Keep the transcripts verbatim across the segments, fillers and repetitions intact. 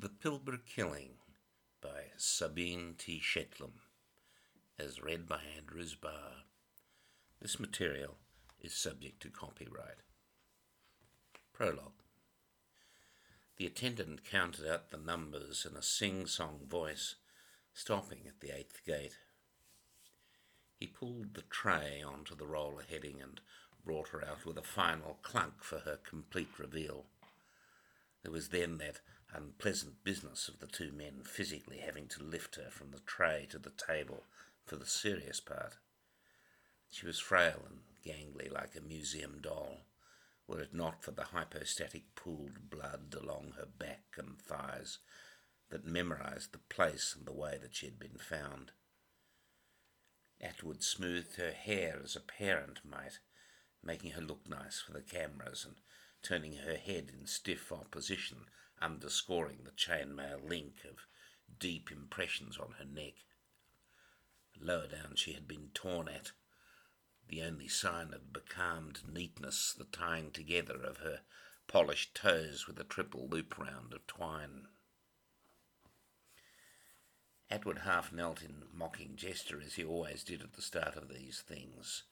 The Pilbara Killing by Saabine T. Shetlomm, as read by Andrew Zbar. This material is subject to copyright. Prologue. The attendant counted out the numbers in a sing-song voice, stopping at the eighth gate. He pulled the tray onto the roller heading and brought her out with a final clunk for her complete reveal. There was then that unpleasant business of the two men physically having to lift her from the tray to the table for the serious part. She was frail and gangly like a museum doll, were it not for the hypostatic pooled blood along her back and thighs that memorized the place and the way that she had been found. Atwood smoothed her hair as a parent might, making her look nice for the cameras and turning her head in stiff opposition, underscoring the chainmail link of deep impressions on her neck. Lower down she had been torn at, the only sign of becalmed neatness the tying together of her polished toes with a triple loop round of twine. Atwood half knelt in mocking gesture, as he always did at the start of these things,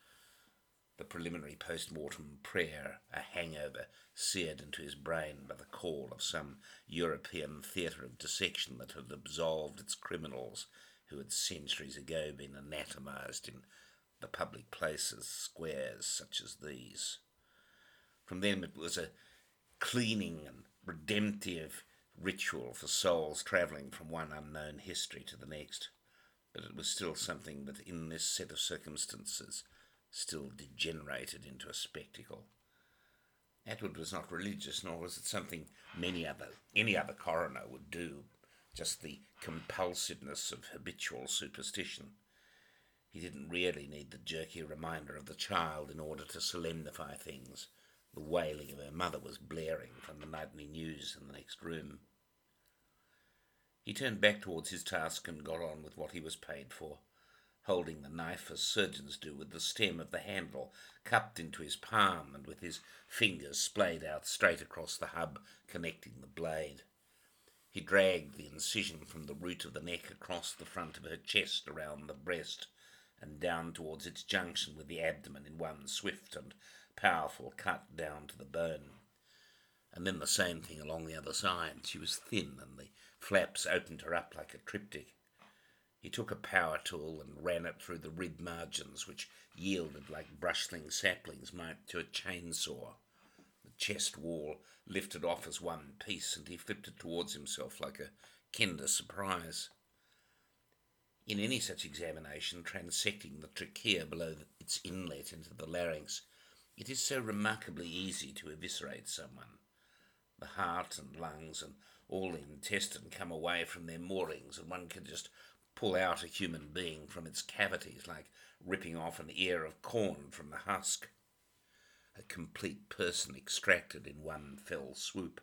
the preliminary post-mortem prayer, a hangover seared into his brain by the call of some European theatre of dissection that had absolved its criminals who had centuries ago been anatomized in the public places, squares such as these. From them it was a cleaning and redemptive ritual for souls travelling from one unknown history to the next, but it was still something that in this set of circumstances still degenerated into a spectacle. Atwood was not religious, nor was it something many other, any other coroner would do, just the compulsiveness of habitual superstition. He didn't really need the jerky reminder of the child in order to solemnify things. The wailing of her mother was blaring from the nightly news in the next room. He turned back towards his task and got on with what he was paid for, holding the knife as surgeons do, with the stem of the handle cupped into his palm and with his fingers splayed out straight across the hub connecting the blade. He dragged the incision from the root of the neck across the front of her chest around the breast and down towards its junction with the abdomen in one swift and powerful cut down to the bone. And then the same thing along the other side. She was thin and the flaps opened her up like a triptych. He took a power tool and ran it through the rib margins, which yielded like bristling saplings might to a chainsaw. The chest wall lifted off as one piece, and he flipped it towards himself like a kinder surprise. In any such examination, transecting the trachea below its inlet into the larynx, it is so remarkably easy to eviscerate someone. The heart and lungs and all the intestine come away from their moorings, and one can just pull out a human being from its cavities like ripping off an ear of corn from the husk, a complete person extracted in one fell swoop.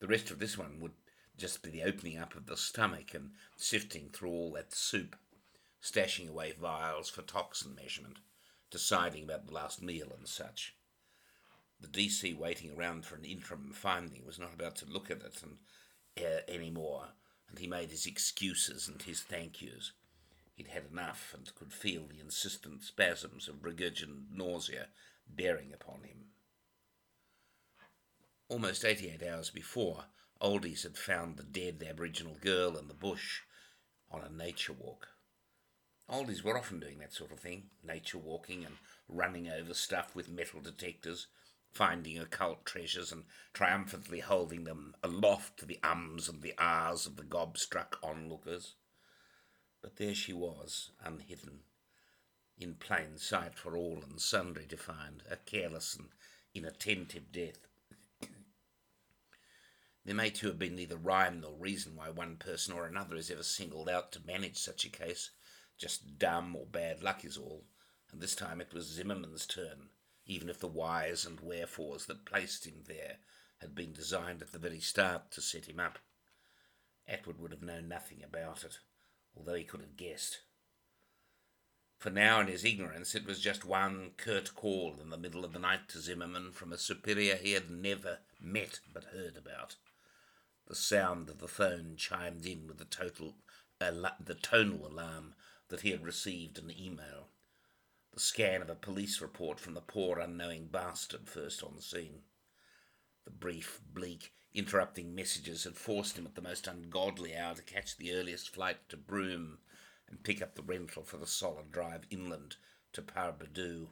The rest of this one would just be the opening up of the stomach and sifting through all that soup, stashing away vials for toxin measurement, deciding about the last meal and such. The D C waiting around for an interim finding was not about to look at it and uh, any more. And he made his excuses and his thank yous. He'd had enough and could feel the insistent spasms of regurgitant nausea bearing upon him. Almost eighty-eight hours before, oldies had found the dead Aboriginal girl in the bush on a nature walk. Oldies were often doing that sort of thing, nature walking and running over stuff with metal detectors, finding occult treasures and triumphantly holding them aloft to the ums and the ahs of the gob-struck onlookers. But there she was, unhidden, in plain sight for all and sundry to find, a careless and inattentive death. There may too have been neither rhyme nor reason why one person or another is ever singled out to manage such a case. Just dumb or bad luck is all, and this time it was Zimmerman's turn, even if the whys and wherefores that placed him there had been designed at the very start to set him up. Atwood would have known nothing about it, although he could have guessed. For now, in his ignorance, it was just one curt call in the middle of the night to Zimmerman from a superior he had never met but heard about. The sound of the phone chimed in with the total, uh, the tonal alarm that he had received an email. The scan of a police report from the poor unknowing bastard first on the scene. The brief, bleak, interrupting messages had forced him at the most ungodly hour to catch the earliest flight to Broome and pick up the rental for the solid drive inland to Paraburdoo.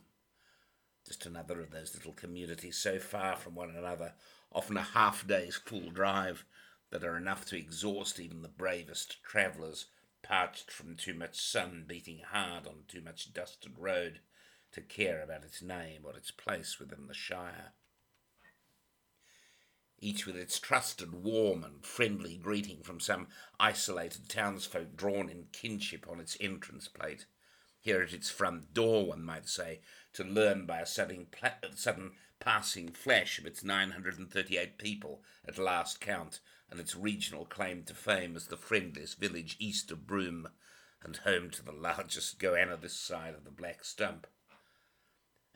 Just another of those little communities so far from one another, often a half-day's full drive, that are enough to exhaust even the bravest travellers, parched from too much sun beating hard on too much dusted road, to care about its name or its place within the shire. Each with its trusted warm and friendly greeting from some isolated townsfolk drawn in kinship on its entrance plate. Here at its front door, one might say, to learn by a sudden, pla- sudden passing flash of its nine hundred thirty-eight people at last count, and its regional claim to fame as the friendliest village east of Broome, and home to the largest goanna this side of the Black Stump.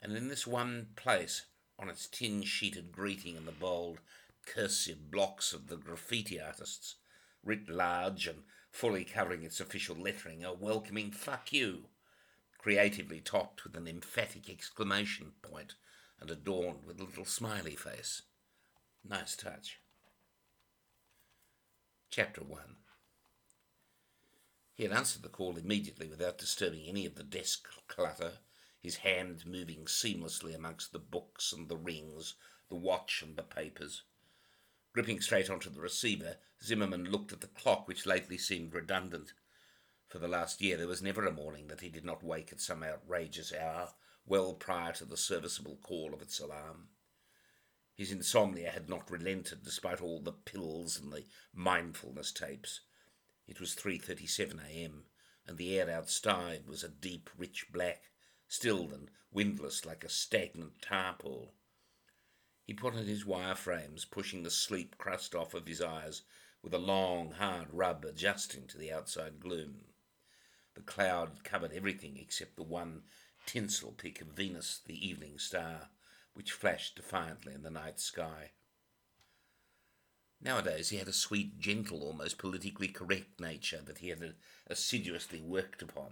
And in this one place, on its tin-sheeted greeting in the bold, cursive blocks of the graffiti artists, writ large and fully covering its official lettering, a welcoming "fuck you," creatively topped with an emphatic exclamation point and adorned with a little smiley face. Nice touch. Chapter one. He had answered the call immediately without disturbing any of the desk clutter, his hand moving seamlessly amongst the books and the rings, the watch and the papers. Gripping straight onto the receiver, Zimmerman looked at the clock, which lately seemed redundant. For the last year there was never a morning that he did not wake at some outrageous hour, well prior to the serviceable call of its alarm. His insomnia had not relented despite all the pills and the mindfulness tapes. It was three thirty-seven a.m, and the air outside was a deep, rich black, still and windless like a stagnant tarpaul. He put on his wire frames, pushing the sleep crust off of his eyes with a long, hard rub, adjusting to the outside gloom. The cloud covered everything except the one tinsel peak of Venus, the evening star, which flashed defiantly in the night sky. Nowadays he had a sweet, gentle, almost politically correct nature that he had assiduously worked upon.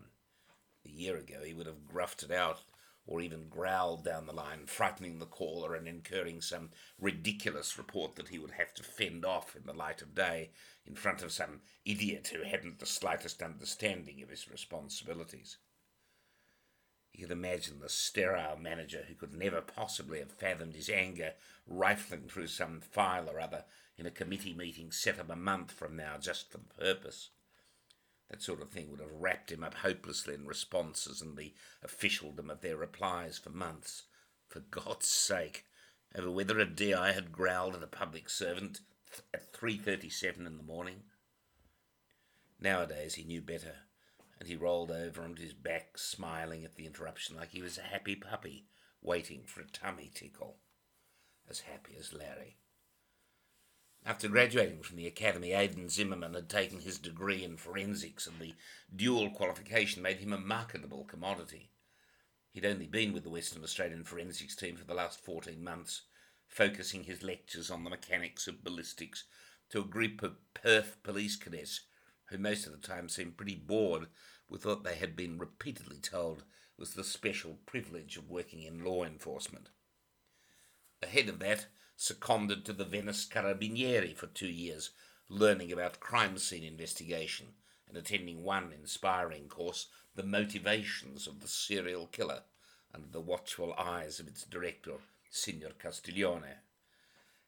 A year ago he would have gruffed it out, or even growled down the line, frightening the caller and incurring some ridiculous report that he would have to fend off in the light of day in front of some idiot who hadn't the slightest understanding of his responsibilities. He could imagine the sterile manager who could never possibly have fathomed his anger rifling through some file or other in a committee meeting set up a month from now just for the purpose. That sort of thing would have wrapped him up hopelessly in responses and the officialdom of their replies for months, for God's sake, over whether a D I had growled at a public servant th- at three thirty-seven in the morning. Nowadays he knew better, and he rolled over onto his back, smiling at the interruption like he was a happy puppy waiting for a tummy tickle, as happy as Larry. After graduating from the academy, Aidan Zimmerman had taken his degree in forensics, and the dual qualification made him a marketable commodity. He'd only been with the Western Australian forensics team for the last fourteen months, focusing his lectures on the mechanics of ballistics to a group of Perth police cadets who most of the time seemed pretty bored with what they had been repeatedly told was the special privilege of working in law enforcement. Ahead of that, seconded to the Venice Carabinieri for two years, learning about crime scene investigation and attending one inspiring course, The Motivations of the Serial Killer, under the watchful eyes of its director, Signor Castiglione.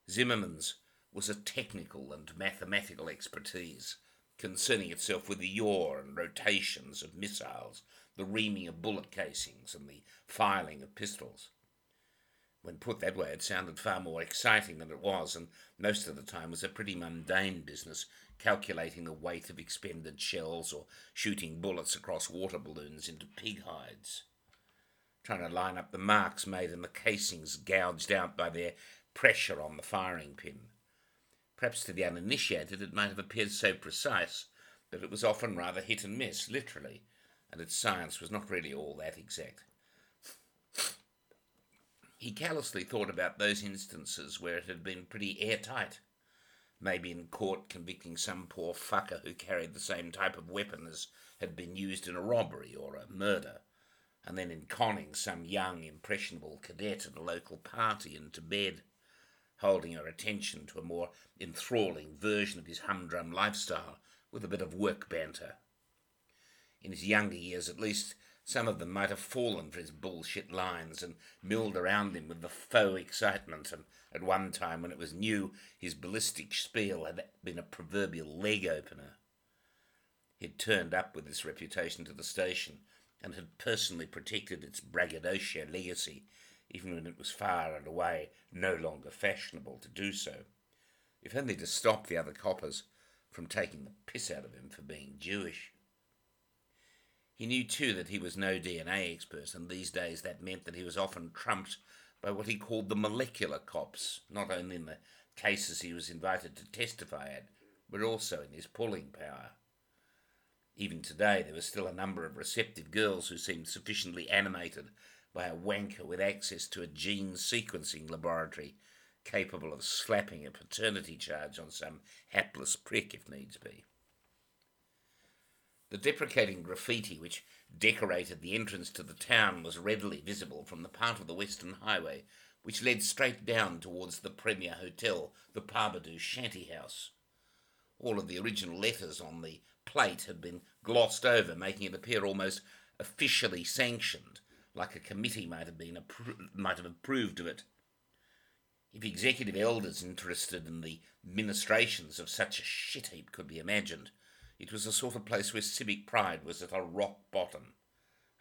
Zimmerman's was a technical and mathematical expertise, concerning itself with the yaw and rotations of missiles, the reaming of bullet casings, and the filing of pistols. When put that way, it sounded far more exciting than it was, and most of the time was a pretty mundane business, calculating the weight of expended shells or shooting bullets across water balloons into pig hides, trying to line up the marks made in the casings gouged out by their pressure on the firing pin. Perhaps to the uninitiated it might have appeared so precise, but it was often rather hit and miss, literally, and its science was not really all that exact. He callously thought about those instances where it had been pretty airtight, maybe in court convicting some poor fucker who carried the same type of weapon as had been used in a robbery or a murder, and then in conning some young, impressionable cadet at a local party into bed, holding her attention to a more enthralling version of his humdrum lifestyle with a bit of work banter. In his younger years, at least, some of them might have fallen for his bullshit lines and milled around him with the faux excitement, and at one time when it was new, his ballistic spiel had been a proverbial leg opener. He'd turned up with this reputation to the station and had personally protected its braggadocio legacy, even when it was far and away no longer fashionable to do so, if only to stop the other coppers from taking the piss out of him for being Jewish. He knew too that he was no D N A expert, and these days that meant that he was often trumped by what he called the molecular cops, not only in the cases he was invited to testify at, but also in his pulling power. Even today there were still a number of receptive girls who seemed sufficiently animated by a wanker with access to a gene sequencing laboratory capable of slapping a paternity charge on some hapless prick if needs be. The deprecating graffiti which decorated the entrance to the town was readily visible from the part of the Western Highway which led straight down towards the Premier Hotel, the Paraburdoo Shanty House. All of the original letters on the plate had been glossed over, making it appear almost officially sanctioned, like a committee might have been appro- might have approved of it. If executive elders interested in the ministrations of such a shit heap could be imagined, it was the sort of place where civic pride was at a rock bottom,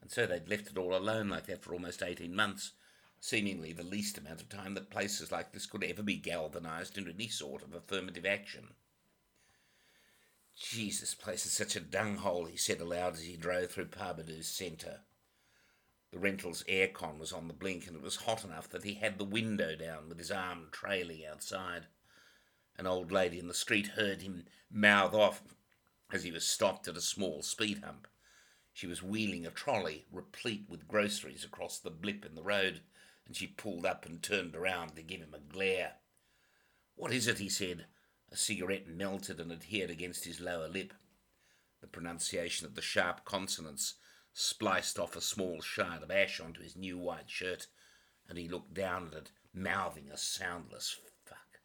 and so they'd left it all alone like that for almost eighteen months, seemingly the least amount of time that places like this could ever be galvanised into any sort of affirmative action. "Jesus, place is such a dunghole," he said aloud as he drove through Paraburdoo's centre. The rental's aircon was on the blink, and it was hot enough that he had the window down with his arm trailing outside. An old lady in the street heard him mouth off as he was stopped at a small speed hump. She was wheeling a trolley replete with groceries across the blip in the road, and she pulled up and turned around to give him a glare. "What is it?" he said. A cigarette melted and adhered against his lower lip. The pronunciation of the sharp consonants spliced off a small shard of ash onto his new white shirt, and he looked down at it, mouthing a soundless fuck.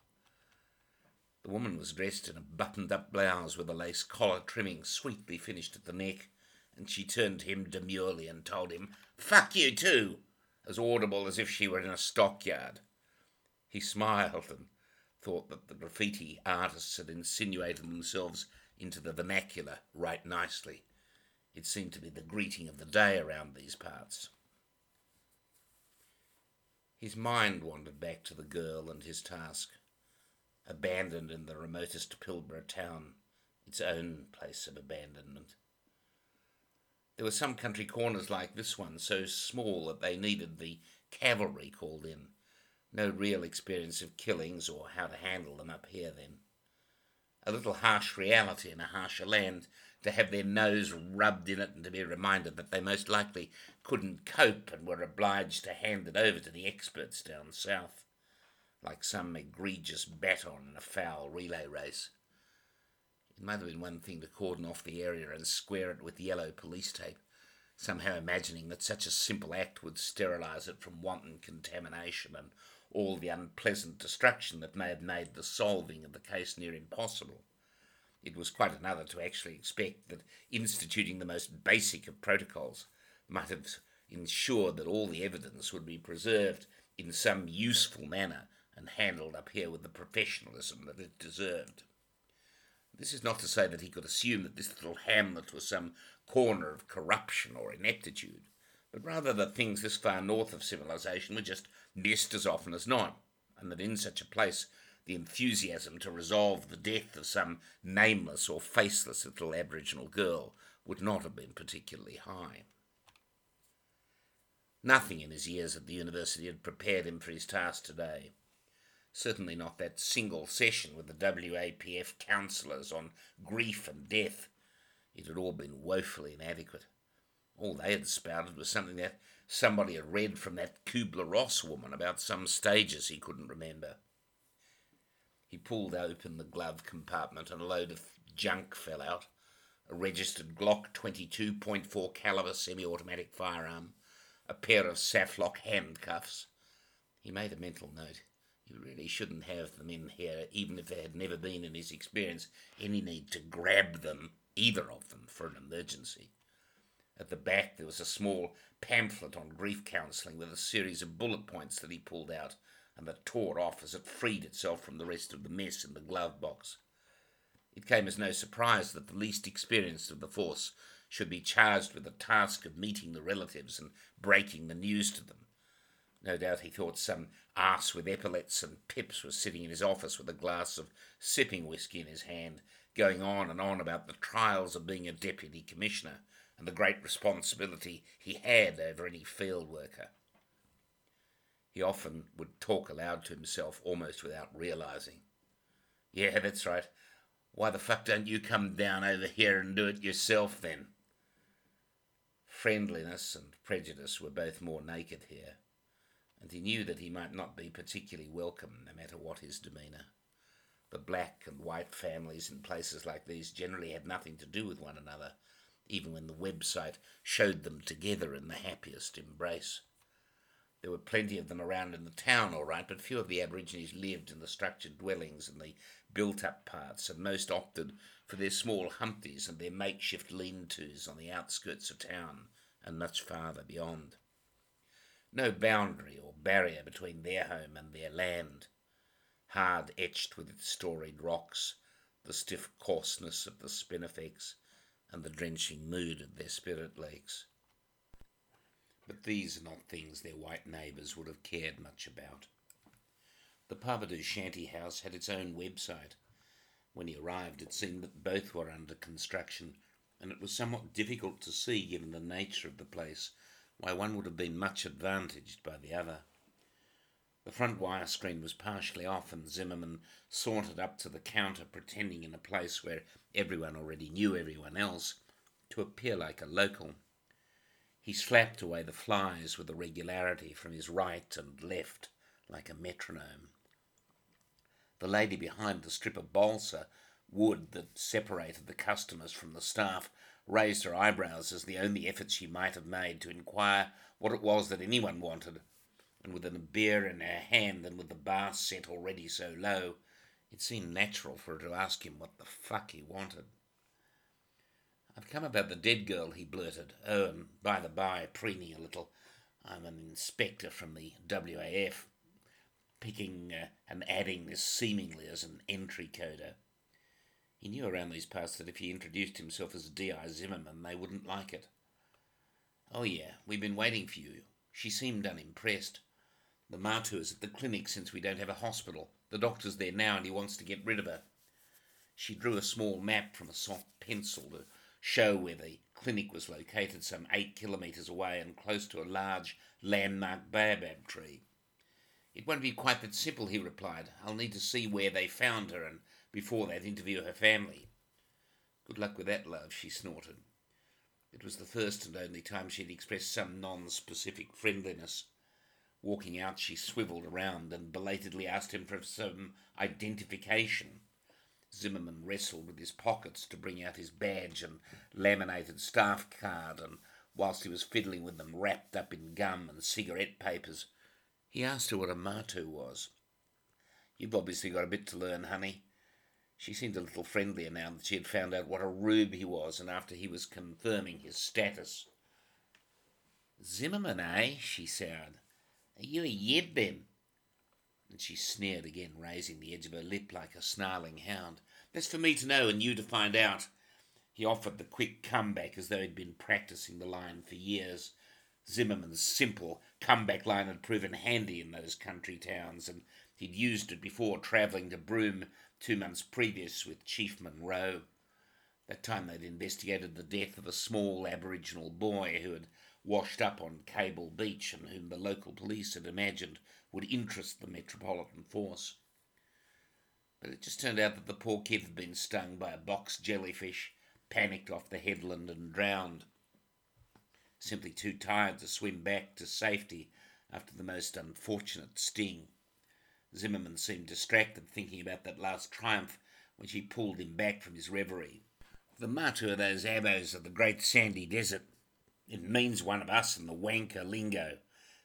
The woman was dressed in a buttoned-up blouse with a lace collar trimming sweetly finished at the neck, and she turned to him demurely and told him, "Fuck you too," as audible as if she were in a stockyard. He smiled and thought that the graffiti artists had insinuated themselves into the vernacular right nicely. It seemed to be the greeting of the day around these parts. His mind wandered back to the girl and his task, abandoned in the remotest Pilbara town, its own place of abandonment. There were some country corners like this one so small that they needed the cavalry called in. No real experience of killings or how to handle them up here then. A little harsh reality in a harsher land, to have their nose rubbed in it and to be reminded that they most likely couldn't cope and were obliged to hand it over to the experts down south, like some egregious baton in a foul relay race. It might have been one thing to cordon off the area and square it with yellow police tape, somehow imagining that such a simple act would sterilise it from wanton contamination and all the unpleasant destruction that may have made the solving of the case near impossible. It was quite another to actually expect that instituting the most basic of protocols might have ensured that all the evidence would be preserved in some useful manner and handled up here with the professionalism that it deserved. This is not to say that he could assume that this little hamlet was some corner of corruption or ineptitude, but rather that things this far north of civilization were just missed as often as not, and that in such a place the enthusiasm to resolve the death of some nameless or faceless little Aboriginal girl would not have been particularly high. Nothing in his years at the university had prepared him for his task today. Certainly not that single session with the W A P F counsellors on grief and death. It had all been woefully inadequate. All they had spouted was something that somebody had read from that Kubler-Ross woman about some stages he couldn't remember. He pulled open the glove compartment and a load of junk fell out. A registered Glock twenty-two point four caliber semi-automatic firearm, a pair of Saflock handcuffs. He made a mental note. You really shouldn't have them in here, even if there had never been, in his experience, any need to grab them, either of them, for an emergency. At the back there was a small pamphlet on grief counselling with a series of bullet points that he pulled out and that tore off as it freed itself from the rest of the mess in the glove box. It came as no surprise that the least experienced of the force should be charged with the task of meeting the relatives and breaking the news to them. No doubt he thought some arse with epaulets and pips was sitting in his office with a glass of sipping whisky in his hand, going on and on about the trials of being a deputy commissioner and the great responsibility he had over any field worker. He often would talk aloud to himself almost without realising. Yeah, that's right. Why the fuck don't you come down over here and do it yourself then? Friendliness and prejudice were both more naked here, and he knew that he might not be particularly welcome, no matter what his demeanour. The black and white families in places like these generally had nothing to do with one another, even when the website showed them together in the happiest embrace. There were plenty of them around in the town, all right, but few of the Aborigines lived in the structured dwellings and the built-up parts, and most opted for their small humpties and their makeshift lean-tos on the outskirts of town and much farther beyond. No boundary or barrier between their home and their land. Hard etched with its storied rocks, the stiff coarseness of the spinifex, and the drenching mood of their spirit lakes. But these are not things their white neighbours would have cared much about. The Paraburdoo shanty house had its own website. When he arrived, it seemed that both were under construction, and it was somewhat difficult to see, given the nature of the place, why one would have been much advantaged by the other. The front wire screen was partially off, and Zimmerman sauntered up to the counter, pretending, in a place where everyone already knew everyone else, to appear like a local. He slapped away the flies with a regularity from his right and left, like a metronome. The lady behind the strip of balsa wood that separated the customers from the staff raised her eyebrows as the only effort she might have made to inquire what it was that anyone wanted, and with a beer in her hand and with the bar set already so low, it seemed natural for her to ask him what the fuck he wanted. "I've come about the dead girl," he blurted. "Oh, and by the by," preening a little, "I'm an inspector from the W A F, picking uh, and adding this seemingly as an entry coder." He knew around these parts that if he introduced himself as D I Zimmerman, they wouldn't like it. "Oh yeah, we've been waiting for you." She seemed unimpressed. "The Martu is at the clinic since we don't have a hospital. The doctor's there now and he wants to get rid of her." She drew a small map from a soft pencil to show where the clinic was located, some eight kilometres away and close to a large landmark baobab tree. "It won't be quite that simple," he replied. "I'll need to see where they found her and, before that, interview her family." "Good luck with that, love," she snorted. It was the first and only time she had expressed some non-specific friendliness. Walking out, she swivelled around and belatedly asked him for some identification. Zimmerman wrestled with his pockets to bring out his badge and laminated staff card, and whilst he was fiddling with them, wrapped up in gum and cigarette papers, he asked her what a Martu was. "You've obviously got a bit to learn, honey." She seemed a little friendlier now that she had found out what a rube he was, and after he was confirming his status. "Zimmerman, eh?" she said. "Are you a yid then?" And she sneered again, raising the edge of her lip like a snarling hound. "That's for me to know and you to find out." He offered the quick comeback as though he'd been practising the line for years. Zimmerman's simple comeback line had proven handy in those country towns, and he'd used it before travelling to Broome two months previous with Chief Monroe. That time they'd investigated the death of a small Aboriginal boy who had washed up on Cable Beach and whom the local police had imagined would interest the Metropolitan Force. But it just turned out that the poor kid had been stung by a box jellyfish, panicked off the headland and drowned, simply too tired to swim back to safety after the most unfortunate sting. Zimmerman seemed distracted, thinking about that last triumph when she pulled him back from his reverie. The Martu are those abos of the great sandy desert. It means one of us in the wanker lingo,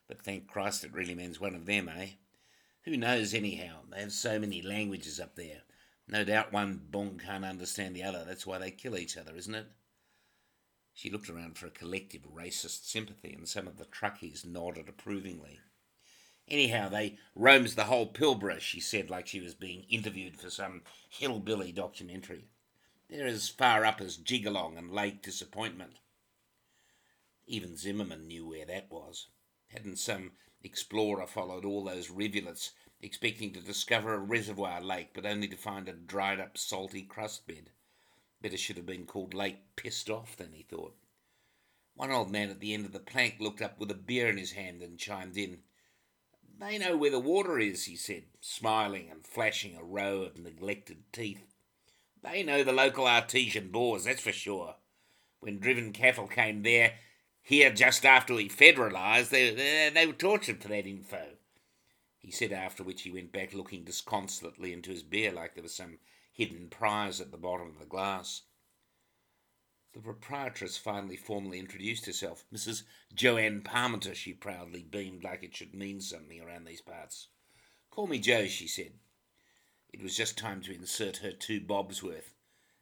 but thank Christ it really means one of them, eh? Who knows anyhow? They have so many languages up there. No doubt one bong can't understand the other. That's why they kill each other, isn't it? She looked around for a collective racist sympathy, and some of the truckies nodded approvingly. Anyhow, they roams the whole Pilbara, she said, like she was being interviewed for some hillbilly documentary. They're as far up as Jigalong and Lake Disappointment. Even Zimmerman knew where that was. Hadn't some explorer followed all those rivulets, expecting to discover a reservoir lake, but only to find a dried-up salty crust bed? Better should have been called Lake Pissed Off than he thought. One old man at the end of the plank looked up with a beer in his hand and chimed in. "They know where the water is," he said, smiling and flashing a row of neglected teeth. "They know the local artesian bores, that's for sure. When driven cattle came there, here just after we federalised, they, they, they were tortured for that info," he said, after which he went back looking disconsolately into his beer like there was some hidden prize at the bottom of the glass. The proprietress finally formally introduced herself. "Missus Joanne Parmenter," she proudly beamed, like it should mean something around these parts. "Call me Joe," she said. It was just time to insert her two bobs worth.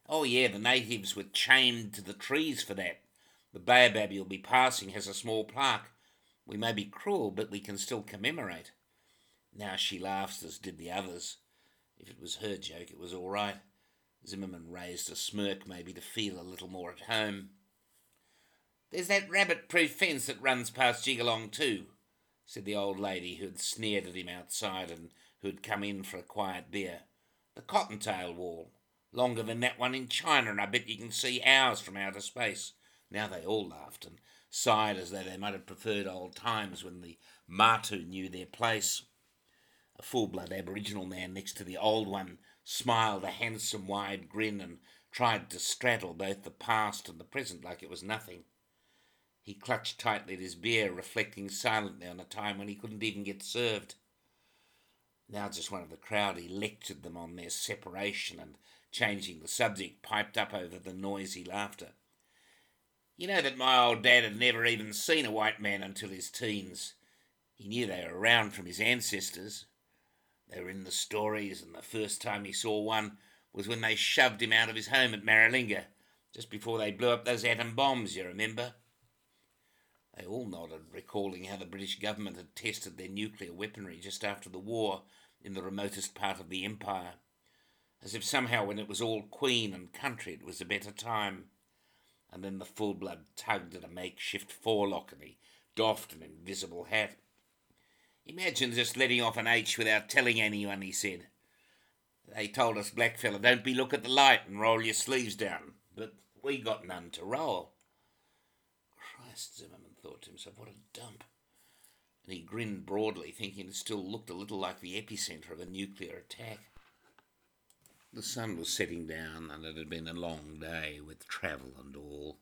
"Oh yeah, the natives were chained to the trees for that. The baobab you'll be passing has a small plaque. We may be cruel, but we can still commemorate." Now she laughs, as did the others. If it was her joke, it was all right. Zimmerman raised a smirk, maybe to feel a little more at home. "There's that rabbit-proof fence that runs past Jigalong too," said the old lady who had sneered at him outside and who had come in for a quiet beer. "The cottontail wall. Longer than that one in China, and I bet you can see ours from outer space." Now they all laughed and sighed as though they might have preferred old times when the Martu knew their place. A full-blood Aboriginal man next to the old one smiled a handsome wide grin and tried to straddle both the past and the present like it was nothing. He clutched tightly at his beer, reflecting silently on a time when he couldn't even get served. Now just one of the crowd, he lectured them on their separation and, changing the subject, piped up over the noisy laughter. "You know that my old dad had never even seen a white man until his teens. He knew they were around from his ancestors. They were in the stories, and the first time he saw one was when they shoved him out of his home at Maralinga, just before they blew up those atom bombs, you remember?" They all nodded, recalling how the British government had tested their nuclear weaponry just after the war in the remotest part of the empire, as if somehow when it was all queen and country it was a better time. And then the full-blood tugged at a makeshift forelock, and he doffed an invisible hat. "Imagine just letting off an H without telling anyone," he said. "They told us, blackfella, don't be look at the light and roll your sleeves down. But we got none to roll." Christ, Zimmerman thought to himself, what a dump. And he grinned broadly, thinking it still looked a little like the epicentre of a nuclear attack. The sun was setting down, and it had been a long day with travel and all.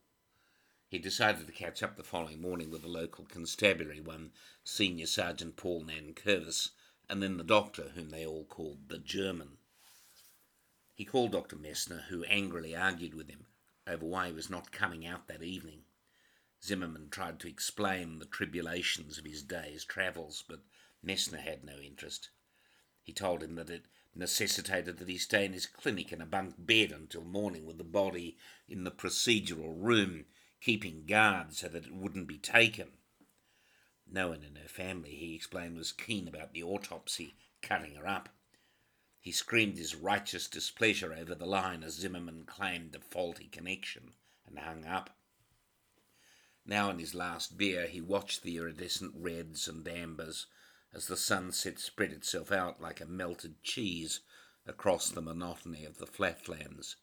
He decided to catch up the following morning with the local constabulary, one Senior Sergeant Paul Nancurvis, and then the doctor, whom they all called the German. He called Doctor Messner, who angrily argued with him over why he was not coming out that evening. Zimmerman tried to explain the tribulations of his day's travels, but Messner had no interest. He told him that it necessitated that he stay in his clinic in a bunk bed until morning, with the body in the procedural room, keeping guard so that it wouldn't be taken. No one in her family, he explained, was keen about the autopsy, cutting her up. He screamed his righteous displeasure over the line as Zimmerman claimed a faulty connection and hung up. Now in his last beer he watched the iridescent reds and ambers as the sunset spread itself out like a melted cheese across the monotony of the flatlands.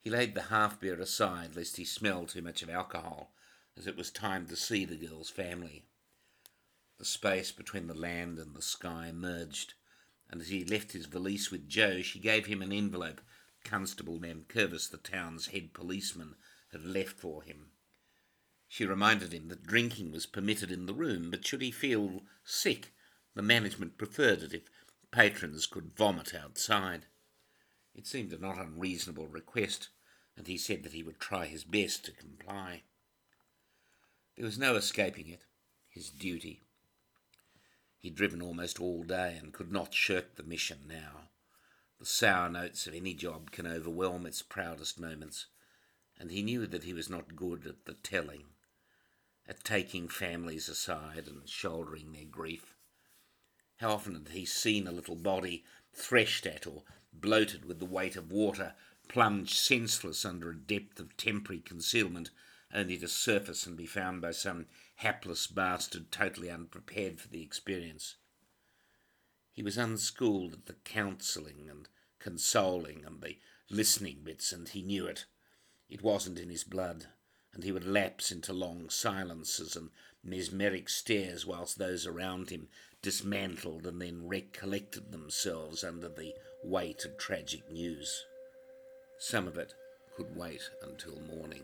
He laid the half-beer aside, lest he smell too much of alcohol, as it was time to see the girl's family. The space between the land and the sky merged, and as he left his valise with Joe, she gave him an envelope Constable Nancurvis, the town's head policeman, had left for him. She reminded him that drinking was permitted in the room, but should he feel sick, The management preferred it if patrons could vomit outside. It seemed a not unreasonable request, and he said that he would try his best to comply. There was no escaping it, his duty. He'd driven almost all day and could not shirk the mission now. The sour notes of any job can overwhelm its proudest moments, and he knew that he was not good at the telling, at taking families aside and shouldering their grief. How often had he seen a little body threshed at or bloated with the weight of water, plunged senseless under a depth of temporary concealment, only to surface and be found by some hapless bastard totally unprepared for the experience. He was unschooled at the counselling and consoling and the listening bits, and he knew it. It wasn't in his blood, and he would lapse into long silences and mesmeric stares whilst those around him dismantled and then recollected themselves under the weight of tragic news. Some of it could wait until morning.